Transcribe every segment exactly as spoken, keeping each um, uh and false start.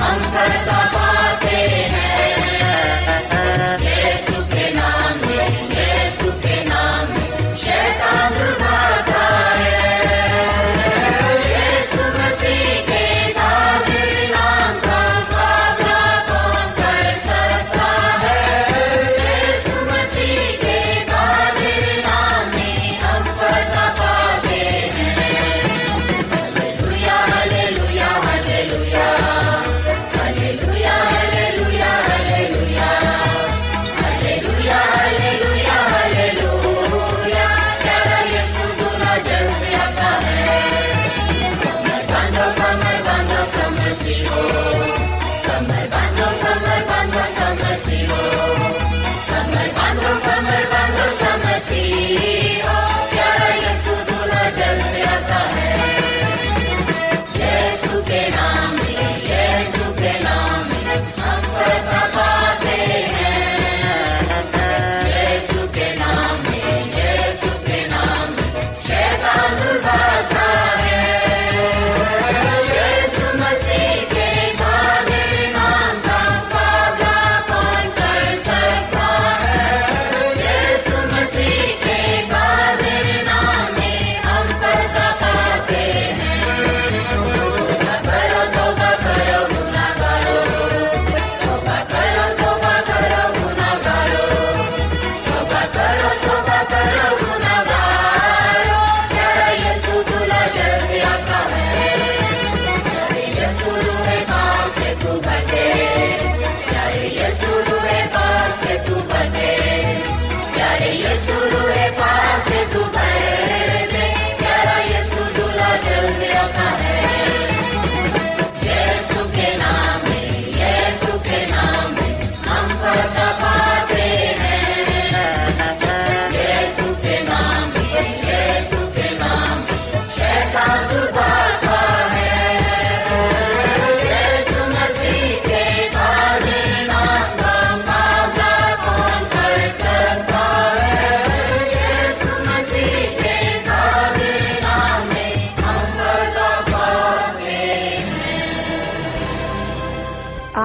ہم کرتا پاتے ہیں یسوع کے نام میں، یسوع کے نام میں شیطان بھاگتا ہے۔ یسوع مسیح کے تازہ نام کا مقابلہ کون کر سکتا ہے؟ یسوع مسیح کے تازہ نام میں ہم کرتا پاتے ہیں۔ لویا ہلیلویا، ہلیلویا،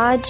آج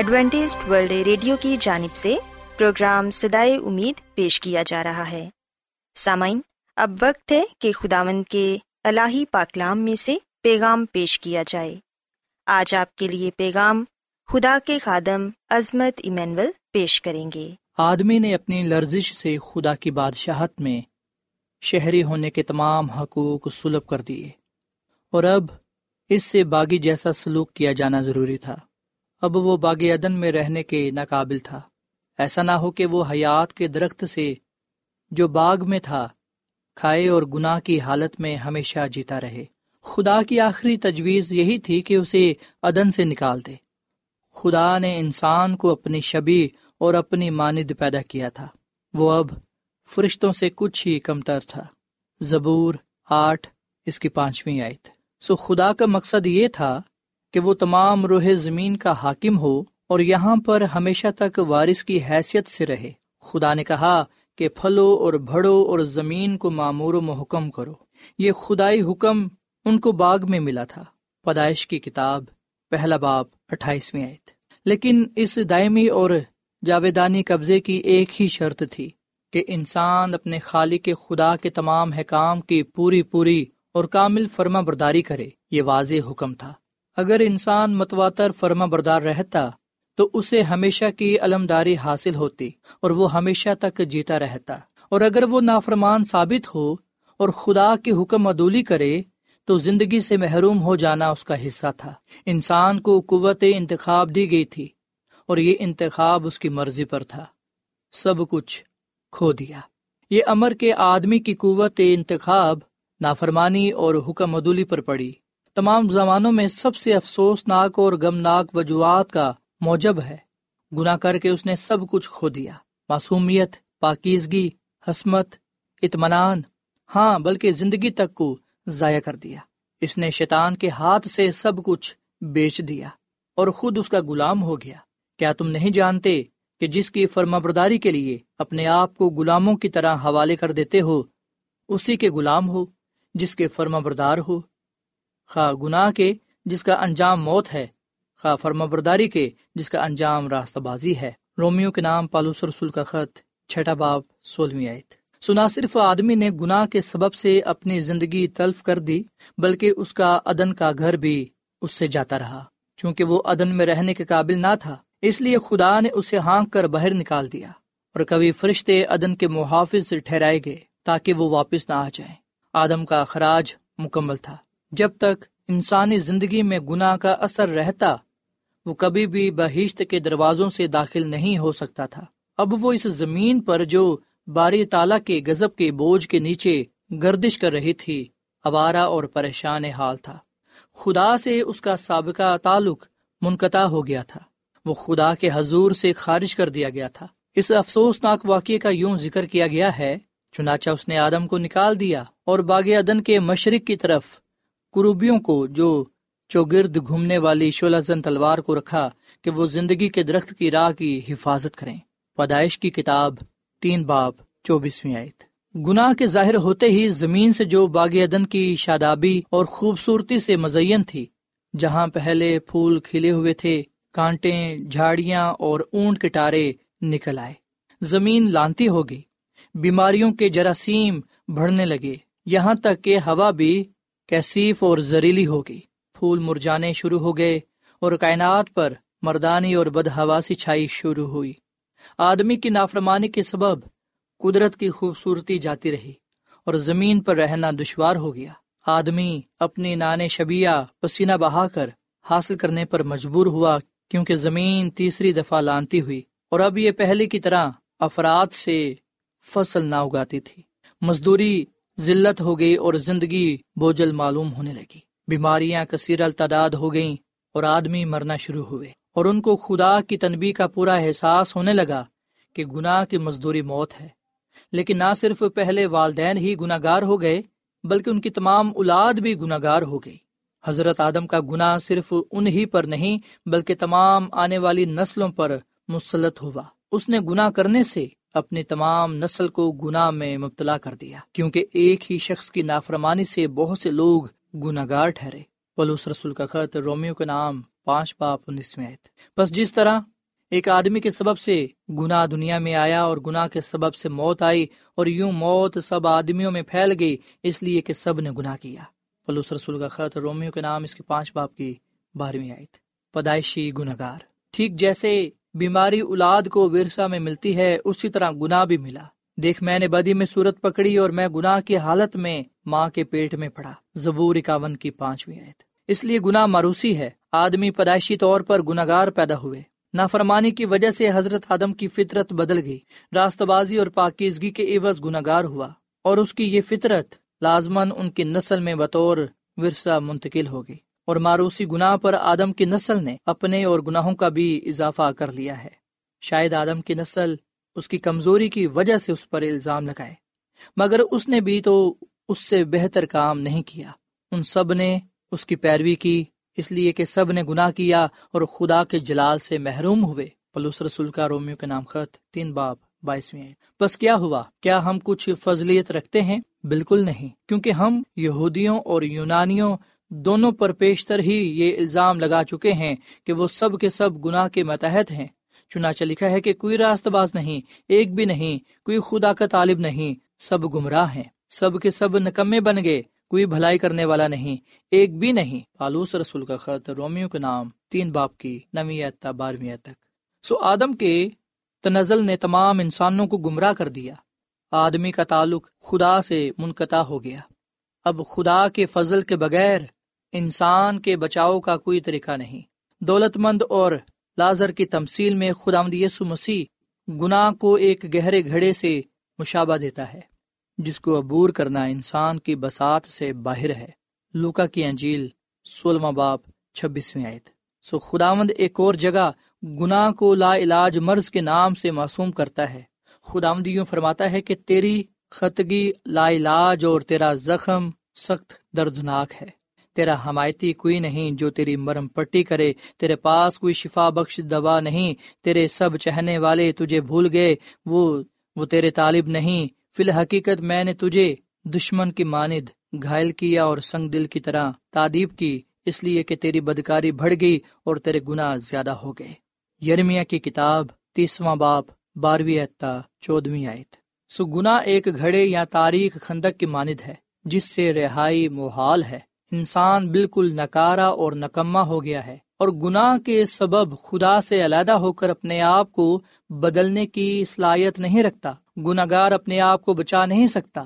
ایڈوینٹسٹ ورلڈ ریڈیو کی جانب سے پروگرام صدائے امید پیش کیا جا رہا ہے۔ سامعین، اب وقت ہے کہ خداوند کے الہی پاکلام میں سے پیغام پیش کیا جائے۔ آج آپ کے لیے پیغام خدا کے خادم عظمت ایمینول پیش کریں گے۔ آدمی نے اپنی لرزش سے خدا کی بادشاہت میں شہری ہونے کے تمام حقوق سلب کر دیے، اور اب اس سے باغی جیسا سلوک کیا جانا ضروری تھا۔ اب وہ باغ عدن میں رہنے کے ناقابل تھا۔ ایسا نہ ہو کہ وہ حیات کے درخت سے جو باغ میں تھا کھائے اور گناہ کی حالت میں ہمیشہ جیتا رہے۔ خدا کی آخری تجویز یہی تھی کہ اسے عدن سے نکال دے۔ خدا نے انسان کو اپنی شبیہ اور اپنی مانند پیدا کیا تھا، وہ اب فرشتوں سے کچھ ہی کمتر تھا۔ زبور آٹھ اس کی پانچویں آیت۔ سو خدا کا مقصد یہ تھا کہ وہ تمام روح زمین کا حاکم ہو اور یہاں پر ہمیشہ تک وارث کی حیثیت سے رہے۔ خدا نے کہا کہ پھلو اور بڑھو اور زمین کو معمور و محکم کرو۔ یہ خدائی حکم ان کو باغ میں ملا تھا۔ پیدائش کی کتاب پہلا باب اٹھائیسویں آیت۔ لیکن اس دائمی اور جاویدانی قبضے کی ایک ہی شرط تھی کہ انسان اپنے خالق خدا کے تمام حکام کی پوری پوری اور کامل فرما برداری کرے۔ یہ واضح حکم تھا۔ اگر انسان متواتر فرما بردار رہتا تو اسے ہمیشہ کی علمداری حاصل ہوتی اور وہ ہمیشہ تک جیتا رہتا، اور اگر وہ نافرمان ثابت ہو اور خدا کے حکم عدولی کرے تو زندگی سے محروم ہو جانا اس کا حصہ تھا۔ انسان کو قوت انتخاب دی گئی تھی اور یہ انتخاب اس کی مرضی پر تھا۔ سب کچھ کھو دیا۔ یہ امر کہ آدمی کی قوت انتخاب نافرمانی اور حکم عدولی پر پڑی، تمام زمانوں میں سب سے افسوسناک اور غمناک وجوہات کا موجب ہے۔ گناہ کر کے اس نے سب کچھ کھو دیا، معصومیت، پاکیزگی، عصمت، اطمینان، ہاں بلکہ زندگی تک کو ضائع کر دیا۔ اس نے شیطان کے ہاتھ سے سب کچھ بیچ دیا اور خود اس کا غلام ہو گیا۔ کیا تم نہیں جانتے کہ جس کی فرمانبرداری کے لیے اپنے آپ کو غلاموں کی طرح حوالے کر دیتے ہو اسی کے غلام ہو جس کے فرمانبردار ہو، خواہ گناہ کے جس کا انجام موت ہے، خواہ فرمانبرداری کے جس کا انجام راست بازی ہے۔ رومیو کے نام پالوس رسول کا خط چھٹا باب سولہویں آیت۔ سو نہ صرف آدمی نے گناہ کے سبب سے اپنی زندگی تلف کر دی بلکہ اس کا عدن کا گھر بھی اس سے جاتا رہا، چونکہ وہ عدن میں رہنے کے قابل نہ تھا، اس لیے خدا نے اسے ہانک کر باہر نکال دیا۔ اور کبھی فرشتے عدن کے محافظ ٹھہرائے گئے تاکہ وہ واپس نہ آ جائیں۔ آدم کا اخراج مکمل تھا۔ جب تک انسانی زندگی میں گناہ کا اثر رہتا وہ کبھی بھی بہشت کے دروازوں سے داخل نہیں ہو سکتا تھا۔ اب وہ اس زمین پر جو باری تعالیٰ کے غضب کے بوجھ کے نیچے گردش کر رہی تھی آوارہ اور پریشان حال تھا۔ خدا سے اس کا سابقہ تعلق منقطع ہو گیا تھا، وہ خدا کے حضور سے خارج کر دیا گیا تھا۔ اس افسوسناک واقعے کا یوں ذکر کیا گیا ہے، چنانچہ اس نے آدم کو نکال دیا اور باغ عدن کے مشرق کی طرف کروبیوں کو جو چوگرد گھومنے والی شعلہ زن تلوار کو رکھا کہ وہ زندگی کے درخت کی راہ کی حفاظت کریں۔ پیدائش کی کتاب تین باب چوبیسویں آیت۔ گناہ کے ظاہر ہوتے ہی زمین سے جو باغ عدن کی شادابی اور خوبصورتی سے مزین تھی، جہاں پہلے پھول کھلے ہوئے تھے، کانٹیں، جھاڑیاں اور اونٹ کے ٹارے نکل آئے۔ زمین لانتی ہو گئی، بیماریوں کے جراثیم بڑھنے لگے، یہاں تک کہ ہوا بھی کثیف اور زہریلی ہو گئی۔ پھول مرجانے شروع ہو گئے اور کائنات پر مردانی اور بدحواسی چھائی شروع ہوئی۔ آدمی کی نافرمانی کے سبب قدرت کی خوبصورتی جاتی رہی اور زمین پر رہنا دشوار ہو گیا۔ آدمی اپنی نان شبیہ پسینہ بہا کر حاصل کرنے پر مجبور ہوا، کیونکہ زمین تیسری دفعہ لانتی ہوئی اور اب یہ پہلے کی طرح افراد سے فصل نہ اگاتی تھی۔ مزدوری ذلت ہو گئی اور زندگی بوجھل معلوم ہونے لگی۔ بیماریاں کثیر التعداد ہو گئیں اور آدمی مرنا شروع ہوئے، اور ان کو خدا کی تنبیہ کا پورا احساس ہونے لگا کہ گناہ کی مزدوری موت ہے۔ لیکن نہ صرف پہلے والدین ہی گناہ گار ہو گئے بلکہ ان کی تمام اولاد بھی گناہ گار ہو گئی۔ حضرت آدم کا گناہ صرف انہی پر نہیں بلکہ تمام آنے والی نسلوں پر مسلط ہوا۔ اس نے گناہ کرنے سے اپنی تمام نسل کو گناہ میں مبتلا کر دیا، کیونکہ ایک ہی شخص کی نافرمانی سے بہت سے لوگ گناہ گار ٹھہرے۔ پولس رسول کا خط رومیو کے نام پانچ باب انیسویں آیت۔ بس جس طرح ایک آدمی کے سبب سے گناہ دنیا میں آیا اور گناہ کے سبب سے موت آئی، اور یوں موت سب آدمیوں میں پھیل گئی، اس لیے کہ سب نے گناہ کیا۔ پولس رسول کا خط رومیوں کے نام، اس کے پانچ باب کی بارہویں آیت۔ پیدائشی گنہگار، ٹھیک جیسے بیماری اولاد کو ورثہ میں ملتی ہے، اسی طرح گناہ بھی ملا۔ دیکھ، میں نے بدی میں صورت پکڑی اور میں گناہ کی حالت میں ماں کے پیٹ میں پڑا، زبور اکاون کی پانچویں آیت۔ اس لیے گناہ ماروثی ہے، آدمی پیدائشی طور پر گنہگار پیدا ہوئے۔ نافرمانی کی وجہ سے حضرت آدم کی فطرت بدل گئی، راست بازی اور پاکیزگی کے عوض گنہگار ہوا، اور اس کی یہ فطرت لازماً ان کی نسل میں بطور ورثہ منتقل ہو گئی، اور ماروثی گناہ پر آدم کی نسل نے اپنے اور گناہوں کا بھی اضافہ کر لیا ہے۔ شاید آدم کی نسل اس کی کمزوری کی وجہ سے اس پر الزام لگائے، مگر اس نے بھی تو اس سے بہتر کام نہیں کیا۔ ان سب نے اس کی پیروی کی، اس لیے کہ سب نے گناہ کیا اور خدا کے جلال سے محروم ہوئے۔ پولس رسول کا رومیوں کے نام خط تین باب بائیسویں آیت۔ بس کیا ہوا؟ کیا ہم کچھ فضلیت رکھتے ہیں؟ بالکل نہیں، کیونکہ ہم یہودیوں اور یونانیوں دونوں پر پیشتر ہی یہ الزام لگا چکے ہیں کہ وہ سب کے سب گناہ کے متحد ہیں۔ چنانچہ لکھا ہے کہ کوئی راست باز نہیں، ایک بھی نہیں، کوئی خدا کا طالب نہیں، سب گمراہ ہیں، سب کے سب نکمے بن گئے، کوئی بھلائی کرنے والا نہیں، ایک بھی نہیں۔ پالوس رسول کا خط رومیوں کے نام، تین باپ کی نویں آیت تا بارہویں آیت تک۔ سو آدم کے تنزل نے تمام انسانوں کو گمراہ کر دیا، آدمی کا تعلق خدا سے منقطع ہو گیا۔ اب خدا کے فضل کے بغیر انسان کے بچاؤ کا کوئی طریقہ نہیں۔ دولت مند اور لازر کی تمثیل میں خداوند یسوع مسیح گناہ کو ایک گہرے گھڑے سے مشابہ دیتا ہے، جس کو عبور کرنا انسان کی بساط سے باہر ہے۔ لوکا کی انجیل سولہواں باب چھبیسویں آیت۔ سو خداوند ایک اور جگہ گناہ کو لا علاج مرض کے نام سے معصوم کرتا ہے۔ خداوند یوں فرماتا ہے کہ تیری خطگی لا علاج اور تیرا زخم سخت دردناک ہے، تیرا حمایتی کوئی نہیں جو تیری مرم پٹی کرے، تیرے پاس کوئی شفا بخش دوا نہیں، تیرے سب چہنے والے تجھے بھول گئے، وہ وہ تیرے طالب نہیں، فی الحقیقت میں نے تجھے دشمن کی ماند گھائل کیا اور سنگ دل کی طرح تعذیب کی، اس لیے کہ تیری بدکاری بڑھ گئی اور تیرے گناہ زیادہ ہو گئے۔ یرمیہ کی کتاب تیسواں باب بارہویں آیت تا چودہویں آیت۔ سو گناہ ایک گھڑے یا تاریک خندق کی ماند ہے، جس سے رہائی محال ہے۔ انسان بالکل نکارا اور نکمہ ہو گیا ہے، اور گناہ کے سبب خدا سے علیحدہ ہو کر اپنے آپ کو بدلنے کی صلاحیت نہیں رکھتا۔ گنہگار اپنے آپ کو بچا نہیں سکتا،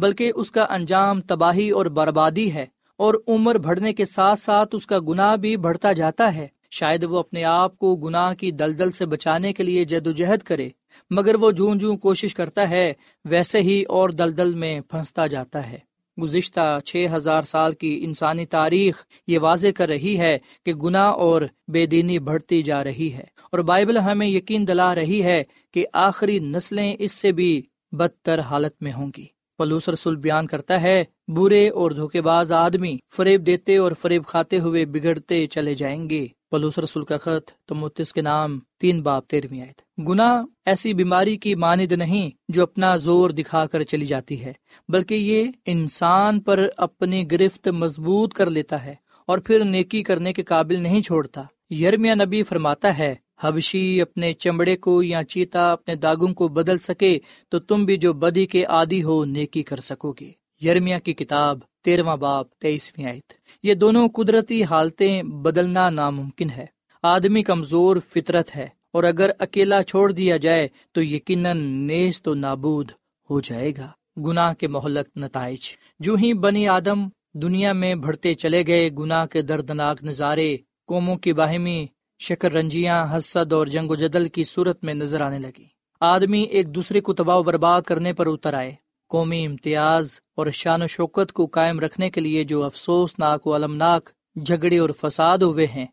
بلکہ اس کا انجام تباہی اور بربادی ہے، اور عمر بڑھنے کے ساتھ ساتھ اس کا گناہ بھی بڑھتا جاتا ہے۔ شاید وہ اپنے آپ کو گناہ کی دلدل سے بچانے کے لیے جد و جہد کرے، مگر وہ جوں جوں کوشش کرتا ہے، ویسے ہی اور دلدل میں پھنستا جاتا ہے۔ گزشتہ چھ ہزار سال کی انسانی تاریخ یہ واضح کر رہی ہے کہ گناہ اور بے دینی بڑھتی جا رہی ہے، اور بائبل ہمیں یقین دلا رہی ہے کہ آخری نسلیں اس سے بھی بدتر حالت میں ہوں گی۔ پولس رسول بیان کرتا ہے، برے اور دھوکے باز آدمی فریب دیتے اور فریب کھاتے ہوئے بگڑتے چلے جائیں گے۔ پولس رسول کا خط تموتس کے نام، تین باب تیرہویں آیت۔ گناہ ایسی بیماری کی مانند نہیں جو اپنا زور دکھا کر چلی جاتی ہے، بلکہ یہ انسان پر اپنی گرفت مضبوط کر لیتا ہے اور پھر نیکی کرنے کے قابل نہیں چھوڑتا۔ یرمیہ نبی فرماتا ہے، حبشی اپنے چمڑے کو یا چیتا اپنے داغوں کو بدل سکے تو تم بھی جو بدی کے عادی ہو نیکی کر سکو گے۔ یرمیہ کی کتاب تیرواں باب تیئیسویں آیت۔ یہ دونوں قدرتی حالتیں بدلنا ناممکن ہے۔ آدمی کمزور فطرت ہے، اور اگر اکیلا چھوڑ دیا جائے تو یقیناً نیست و نابود ہو جائے گا۔ گناہ کے مہلک نتائج، جو ہی بنی آدم دنیا میں بڑھتے چلے گئے، گناہ کے دردناک نظارے قوموں کی باہمی شکر رنجیاں، حسد اور جنگ و جدل کی صورت میں نظر آنے لگی۔ آدمی ایک دوسرے کو تباہ و برباد کرنے پر اتر آئے۔ قومی امتیاز اور شان و شوکت کو قائم رکھنے کے لیے جو افسوسناک و المناک جھگڑے اور فساد ہوئے ہیں،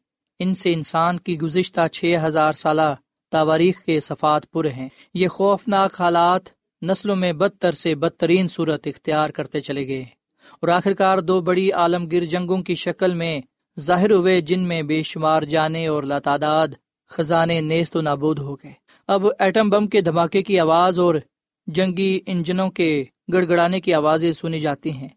ان سے انسان کی گزشتہ چھ ہزار سالہ تاریخ کے صفات پورے ہیں۔ یہ خوفناک حالات نسلوں میں بدتر سے بدترین صورت اختیار کرتے چلے گئے، اور آخرکار دو بڑی عالمگیر جنگوں کی شکل میں ظاہر ہوئے، جن میں بے شمار جانے اور لاتعداد خزانے نیست و نابود ہو گئے۔ اب ایٹم بم کے دھماکے کی آواز اور جنگی انجنوں کے گڑگڑانے کی آوازیں سنی جاتی ہیں،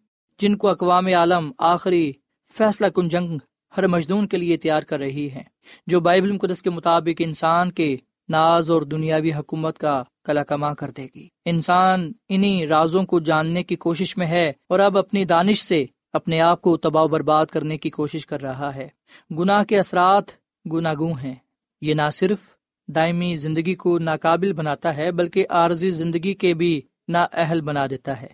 جن کو اقوام عالم آخری فیصلہ کن جنگ ہر مجنون کے لیے تیار کر رہی ہیں۔ جو بائبل مقدس کے مطابق انسان کے ناز اور دنیاوی حکومت کا کلا کما کر دے گی۔ انسان انہی رازوں کو جاننے کی کوشش میں ہے اور اب اپنی دانش سے اپنے آپ کو تباہ و برباد کرنے کی کوشش کر رہا ہے۔ گناہ کے اثرات گوناگوں ہیں۔ یہ نہ صرف دائمی زندگی کو ناقابل بناتا ہے بلکہ عارضی زندگی کے بھی نااہل بنا دیتا ہے۔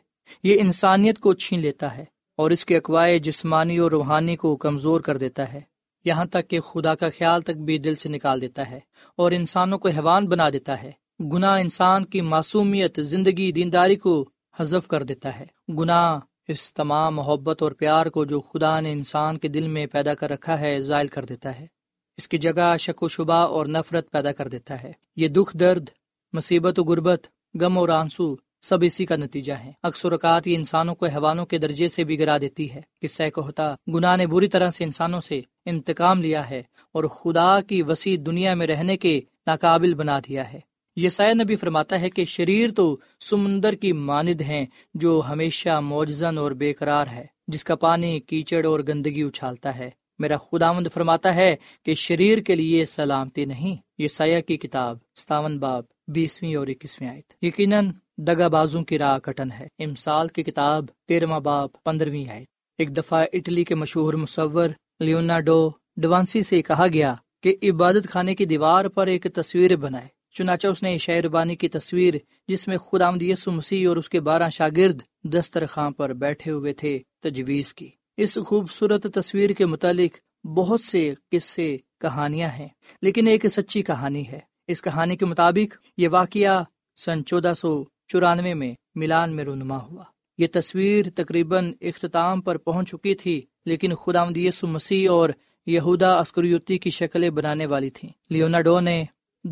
یہ انسانیت کو چھین لیتا ہے اور اس کے اقوائے جسمانی اور روحانی کو کمزور کر دیتا ہے، یہاں تک کہ خدا کا خیال تک بھی دل سے نکال دیتا ہے اور انسانوں کو حیوان بنا دیتا ہے۔ گناہ انسان کی معصومیت، زندگی، دینداری کو حذف کر دیتا ہے۔ گناہ اس تمام محبت اور پیار کو جو خدا نے انسان کے دل میں پیدا کر رکھا ہے زائل کر دیتا ہے۔ اس کی جگہ شک و شبہ اور نفرت پیدا کر دیتا ہے۔ یہ دکھ، درد، مصیبت و غربت، غم اور آنسو سب اسی کا نتیجہ ہے۔ اکثر اوقات یہ انسانوں کو حیوانوں کے درجے سے بھی گرا دیتی ہے۔ قصہ کہتا گناہ نے بری طرح سے انسانوں سے انتقام لیا ہے اور خدا کی وسیع دنیا میں رہنے کے ناقابل بنا دیا ہے۔ یسعیاہ نبی فرماتا ہے کہ شریر تو سمندر کی مانند ہیں جو ہمیشہ موجزن اور بے قرار ہے، جس کا پانی کیچڑ اور گندگی اچھالتا ہے۔ میرا خداوند فرماتا ہے کہ شریر کے لیے سلامتی نہیں۔ یسعیاہ کی کتاب ستاون باب بیسویں اور اکیسویں آیت۔ یقیناً دگا بازوں کی راہ کٹن ہے۔ امثال کی کتاب تیرواں باب پندرہویں آیت۔ ایک دفعہ اٹلی کے مشہور مصور لیونارڈو دا وینسی سے کہا گیا کہ عبادت خانے کی دیوار پر ایک تصویر بنائے، چنانچہ اس نے عشاء ربانی کی تصویر جس میں خداوند یسوع مسیح اور اس کے بارہ شاگرد دسترخوان پر بیٹھے ہوئے تھے تجویز کی۔ اس خوبصورت تصویر کے متعلق بہت سے قصے کہانیاں ہیں، لیکن ایک سچی کہانی ہے۔ اس کہانی کے مطابق یہ واقعہ سن چودہ سو چورانوے میں ملان میں رونما ہوا۔ یہ تصویر تقریباً اختتام پر پہنچ چکی تھی، لیکن خداوند یسوع مسیح اور یہودا اسکریوتی کی شکلیں بنانے والی تھیں۔ لیونارڈو نے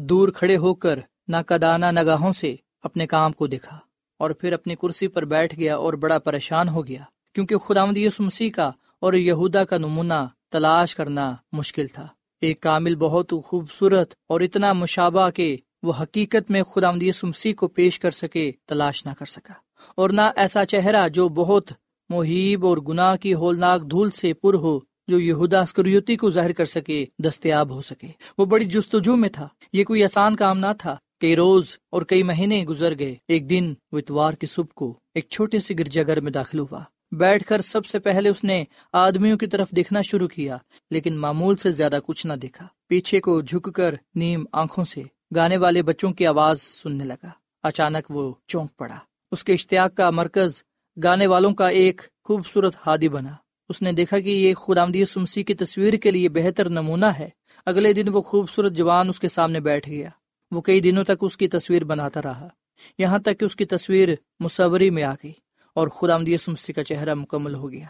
دور کھڑے ہو کر ناقدانہ نگاہوں سے اپنے کام کو دیکھا اور پھر اپنی کرسی پر بیٹھ گیا اور بڑا پریشان ہو گیا، کیونکہ خداوند یسوع مسیح کا اور یہودا کا نمونہ تلاش کرنا مشکل تھا۔ ایک کامل، بہت خوبصورت اور اتنا مشابہ کہ وہ حقیقت میں خداوند یسوع مسیح کو پیش کر سکے تلاش نہ کر سکا، اور نہ ایسا چہرہ جو بہت محیب اور گناہ کی ہولناک دھول سے پر ہو جو یہودا اسکریوتی کو ظاہر کر سکے، دستیاب ہو سکے۔ وہ بڑی جستجو میں تھا۔ یہ کوئی آسان کام نہ تھا۔ کئی روز اور کئی مہینے گزر گئے۔ ایک دن وہ اتوار کی صبح کو ایک چھوٹے سے گرجا گھر میں داخل ہوا۔ بیٹھ کر سب سے پہلے اس نے آدمیوں کی طرف دیکھنا شروع کیا، لیکن معمول سے زیادہ کچھ نہ دیکھا۔ پیچھے کو جھک کر نیم آنکھوں سے گانے والے بچوں کی آواز سننے لگا۔ اچانک وہ چونک پڑا۔ اس کے اشتیاق کا مرکز گانے والوں کا ایک خوبصورت ہادی بنا۔ اس نے دیکھا کہ یہ خداوند یسوع مسیح کی تصویر کے لیے بہتر نمونہ ہے۔ اگلے دن وہ خوبصورت جوان اس کے سامنے بیٹھ گیا۔ وہ کئی دنوں تک اس کی تصویر بناتا رہا، یہاں تک کہ اس کی تصویر مصوری میں آ گئی اور خداوند یسوع مسیح کا چہرہ مکمل ہو گیا۔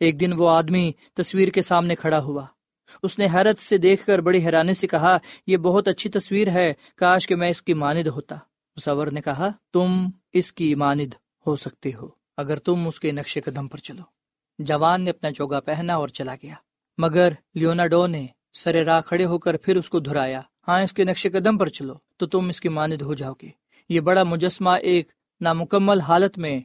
ایک دن وہ آدمی تصویر کے سامنے کھڑا ہوا۔ اس نے حیرت سے دیکھ کر بڑی حیرانی سے کہا، یہ بہت اچھی تصویر ہے، کاش کہ میں اس کی مانند ہوتا۔ مصور نے کہا، تم اس کی مانند ہو سکتے ہو اگر تم اس کے نقش قدم پر چلو۔ جوان نے اپنا چوگا پہنا اور چلا گیا، مگر لیونارڈو نے سرے راہ کھڑے ہو کر پھر اس کو دہرایا، ہاں اس کے نقش قدم پر چلو تو تم اس کی مانند ہو جاؤ گے۔ یہ بڑا مجسمہ ایک نامکمل حالت میں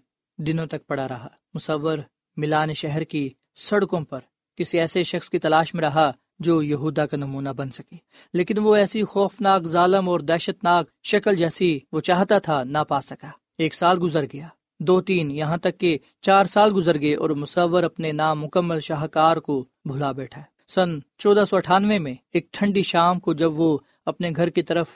دنوں تک پڑا رہا۔ مصور ملان شہر کی سڑکوں پر کسی ایسے شخص کی تلاش میں رہا جو یہودا کا نمونہ بن سکے، لیکن وہ ایسی خوفناک، ظالم اور دہشت ناک شکل جیسی وہ چاہتا تھا نہ پا سکا۔ ایک سال گزر گیا، دو تین، یہاں تک کہ چار سال گزر گئے اور مصور اپنے نامکمل شاہکار کو بھلا بیٹھا۔ سن چودہ سو اٹھانوے میں ایک ٹھنڈی شام کو جب وہ اپنے گھر کی طرف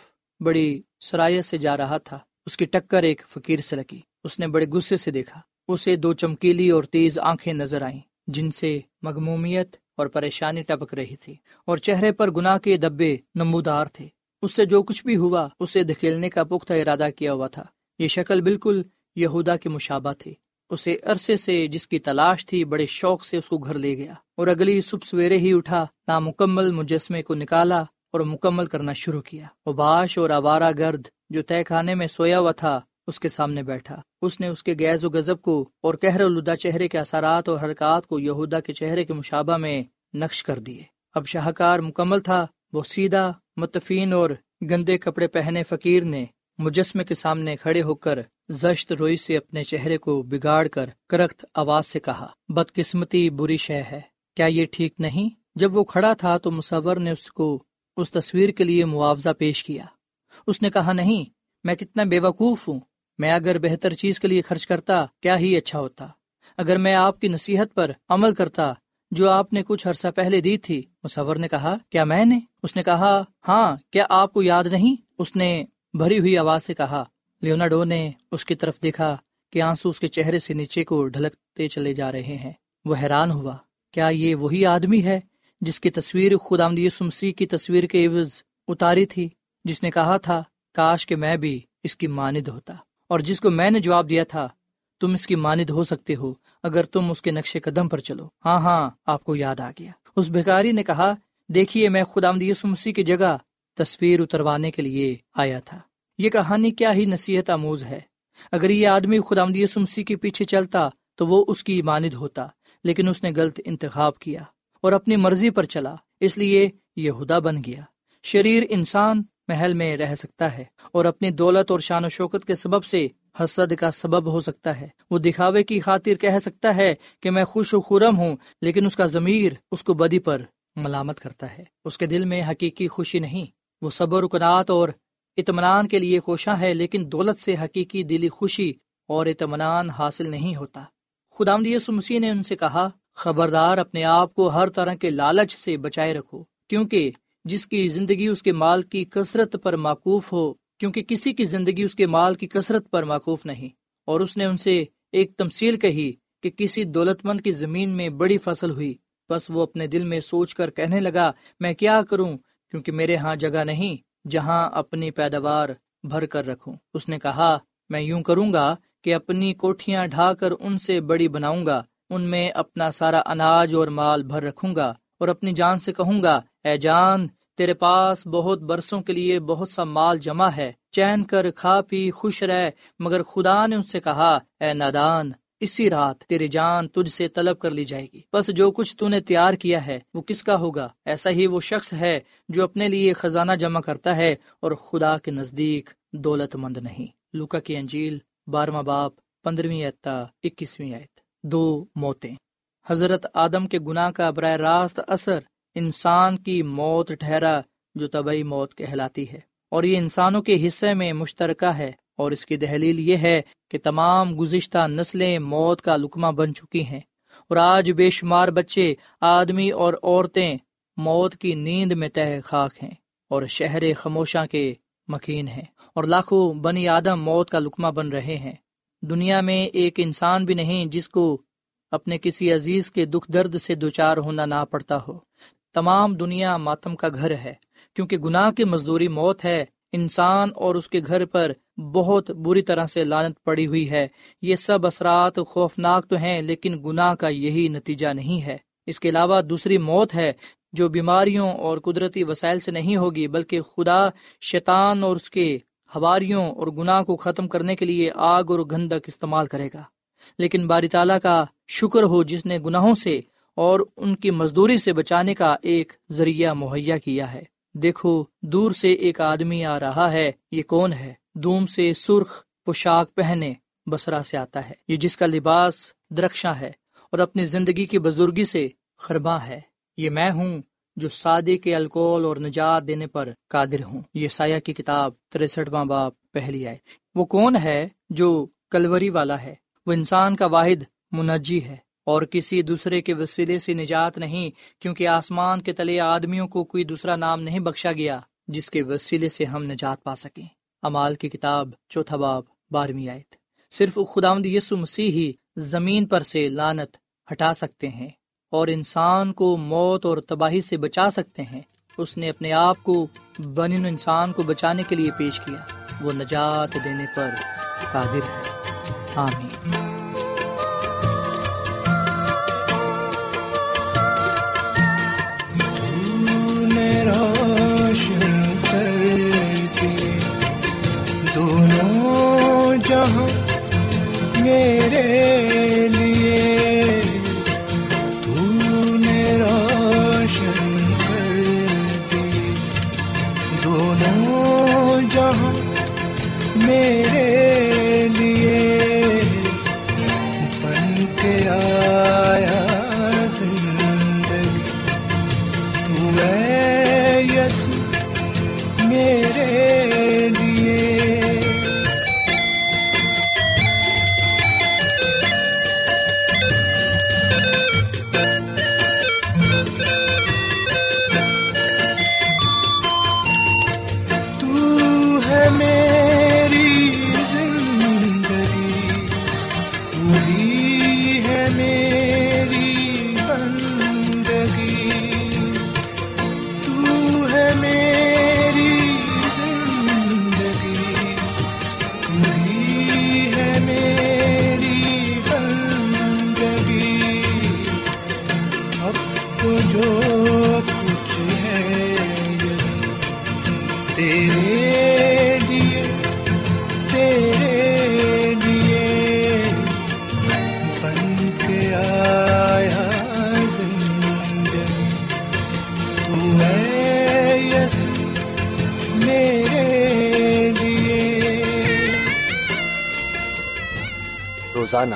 بڑی سرایت سے جا رہا تھا، اس کی ٹکر ایک فقیر سے لگی۔ اس نے بڑے غصے سے دیکھا۔ اسے دو چمکیلی اور تیز آنکھیں نظر آئیں جن سے مغمومیت اور پریشانی ٹپک رہی تھی، اور چہرے پر گناہ کے دبے نمودار تھے۔ اس سے جو کچھ بھی ہوا اسے دھکیلنے کا پختہ ارادہ کیا ہوا تھا۔ یہ شکل بالکل یہودا کے مشابہ تھی۔ اسے عرصے سے جس کی تلاش تھی بڑے شوق سے اس کو گھر لے گیا، اور اگلی صبح سویرے ہی اٹھا، نامکمل مجسمے کو نکالا اور مکمل کرنا شروع کیا۔ اوباش اور آوارہ گرد جو تہہ خانے میں سویا ہوا تھا اس کے سامنے بیٹھا۔ اس نے اس کے غیظ و غضب کو اور قہر آلودہ چہرے کے اثرات اور حرکات کو یہودا کے چہرے کے مشابہ میں نقش کر دیے۔ اب شاہکار مکمل تھا۔ وہ سیدھا، متفین اور گندے کپڑے پہنے فقیر نے مجسمے کے سامنے کھڑے ہو کر زشت روئی سے اپنے چہرے کو بگاڑ کر کرخت آواز سے کہا، بدقسمتی بری شے ہے، کیا یہ ٹھیک نہیں جب وہ کھڑا تھا تو مصور نے اس کو اس تصویر کے لیے معاوضہ پیش کیا۔ اس نے کہا، نہیں، میں کتنا بیوقوف ہوں، میں اگر بہتر چیز کے لیے خرچ کرتا کیا ہی اچھا ہوتا۔ اگر میں آپ کی نصیحت پر عمل کرتا جو آپ نے کچھ عرصہ پہلے دی تھی۔ مصور نے کہا، کیا میں نے؟ اس نے کہا، ہاں، کیا آپ کو یاد نہیں؟ اس نے بھری ہوئی آواز سے کہا۔ لیونارڈو نے اس کی طرف دیکھا کہ آنسو اس کے چہرے سے نیچے کو ڈھلکتے چلے جا رہے ہیں۔ وہ حیران ہوا، کیا یہ وہی آدمی ہے جس کی تصویر خداوند یسوع مسیح کی تصویر کے عوض اتاری تھی، جس نے کہا تھا، کاش کہ میں بھی اس کی مانند ہوتا، اور جس کو میں نے جواب دیا تھا، تم اس کی مانند ہو سکتے ہو اگر تم اس کے نقش قدم پر چلو۔ ہاں ہاں آپ کو یاد آ گیا۔ اس بھکاری نے کہا، دیکھیے، میں خداوند یسوع مسیح کی جگہ تصویر اتروانے کے لیے آیا تھا۔ یہ کہانی کیا ہی نصیحت آموز ہے۔ اگر یہ آدمی خداوند یسوع مسیح کے پیچھے چلتا تو وہ اس کی مانند ہوتا، لیکن اس نے غلط انتخاب کیا اور اپنی مرضی پر چلا، اس لیے یہودیٰ بن گیا۔ شریر انسان محل میں رہ سکتا ہے اور اپنی دولت اور شان و شوکت کے سبب سے حسد کا سبب ہو سکتا ہے۔ وہ دکھاوے کی خاطر کہہ سکتا ہے کہ میں خوش و خرم ہوں، لیکن اس کا ضمیر اس کو بدی پر ملامت کرتا ہے۔ اس کے دل میں حقیقی خوشی نہیں۔ وہ صبر و قناعت اور اطمینان کے لیے خوشاں ہے، لیکن دولت سے حقیقی دلی خوشی اور اطمینان حاصل نہیں ہوتا۔ خداوند یسوع مسیح نے ان سے کہا، خبردار، اپنے آپ کو ہر طرح کے لالچ سے بچائے رکھو، کیونکہ جس کی زندگی اس کے مال کی کثرت پر موقوف ہو کیونکہ کسی کی زندگی اس کے مال کی کثرت پر موقوف نہیں۔ اور اس نے ان سے ایک تمثیل کہی کہ کسی دولت مند کی زمین میں بڑی فصل ہوئی، بس وہ اپنے دل میں سوچ کر کہنے لگا، میں کیا کروں، کیونکہ میرے ہاں جگہ نہیں جہاں اپنی پیداوار بھر کر رکھوں۔ اس نے کہا، میں یوں کروں گا کہ اپنی کوٹھیاں ڈھا کر ان سے بڑی بناؤں گا، ان میں اپنا سارا اناج اور مال بھر رکھوں گا، اور اپنی جان سے کہوں گا، اے جان، تیرے پاس بہت برسوں کے لیے بہت سا مال جمع ہے، چین کر، کھا پی، خوش رہ۔ مگر خدا نے ان سے کہا، اے نادان، اسی رات تیری جان تجھ سے طلب کر لی جائے گی، بس جو کچھ تو نے تیار کیا ہے وہ کس کا ہوگا؟ ایسا ہی وہ شخص ہے جو اپنے لیے خزانہ جمع کرتا ہے اور خدا کے نزدیک دولت مند نہیں۔ لوکا کی انجیل بارہواں باب پندرہویں اتا اکیسویں آیت۔ دو موتیں۔ حضرت آدم کے گناہ کا براہ راست اثر انسان کی موت ٹھہرا، جو طبعی موت کہلاتی ہے، اور یہ انسانوں کے حصے میں مشترکہ ہے، اور اس کی دلیل یہ ہے کہ تمام گزشتہ نسلیں موت کا لقمہ بن چکی ہیں، اور آج بے شمار بچے، آدمی اور عورتیں موت کی نیند میں تہہ خاک ہیں اور شہر خموشاں کے مکین ہیں، اور لاکھوں بنی آدم موت کا لقمہ بن رہے ہیں۔ دنیا میں ایک انسان بھی نہیں جس کو اپنے کسی عزیز کے دکھ درد سے دوچار ہونا نہ پڑتا ہو۔ تمام دنیا ماتم کا گھر ہے، کیونکہ گناہ کی مزدوری موت ہے۔ انسان اور اس کے گھر پر بہت بری طرح سے لعنت پڑی ہوئی ہے۔ یہ سب اثرات خوفناک تو ہیں، لیکن گناہ کا یہی نتیجہ نہیں ہے۔ اس کے علاوہ دوسری موت ہے، جو بیماریوں اور قدرتی وسائل سے نہیں ہوگی، بلکہ خدا، شیطان اور اس کے ہواریوں اور گناہ کو ختم کرنے کے لیے آگ اور گندک استعمال کرے گا۔ لیکن باری تعالیٰ کا شکر ہو، جس نے گناہوں سے اور ان کی مزدوری سے بچانے کا ایک ذریعہ مہیا کیا ہے۔ دیکھو، دور سے ایک آدمی آ رہا ہے۔ یہ کون ہے؟ دوم سے سرخ پوشاک پہنے بصرہ سے آتا ہے، یہ جس کا لباس درخشاں ہے اور اپنی زندگی کی بزرگی سے خرما ہے۔ یہ میں ہوں جو سادے کے الکول اور نجات دینے پر قادر ہوں۔ یہ سایہ کی کتاب تریسٹھواں باب پہلی آئے۔ وہ کون ہے جو کلوری والا ہے؟ وہ انسان کا واحد منجی ہے، اور کسی دوسرے کے وسیلے سے نجات نہیں، کیونکہ آسمان کے تلے آدمیوں کو کوئی دوسرا نام نہیں بخشا گیا جس کے وسیلے سے ہم نجات پا سکیں۔ اعمال کی کتاب چوتھا باب بارہویں آیت۔ صرف خداوند یسوع مسیح ہی زمین پر سے لعنت ہٹا سکتے ہیں اور انسان کو موت اور تباہی سے بچا سکتے ہیں۔ اس نے اپنے آپ کو بنی نوع انسان کو بچانے کے لیے پیش کیا۔ وہ نجات دینے پر قادر ہے۔ آمین۔ میرے لیے تو نے روشن کر دی دونوں جہاں، میرے لیے بن کے آیا زندگی، روزانہ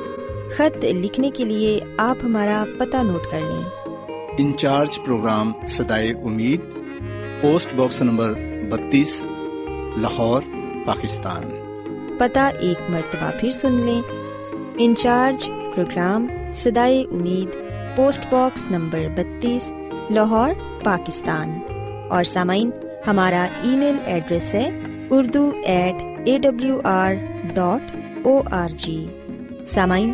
خط لکھنے کے لیے آپ ہمارا پتہ نوٹ کر لیں۔ انچارج پروگرام صدائے امید، پوسٹ باکس نمبر بتیس، لاہور، پاکستان۔ پتہ ایک مرتبہ پھر سن لیں۔ انچارج پروگرام صدائے امید، پوسٹ باکس نمبر بتیس، لاہور، پاکستان۔ اور سامعین، ہمارا ای میل ایڈریس ہے Urdu at A W R dot O R G. سامعین،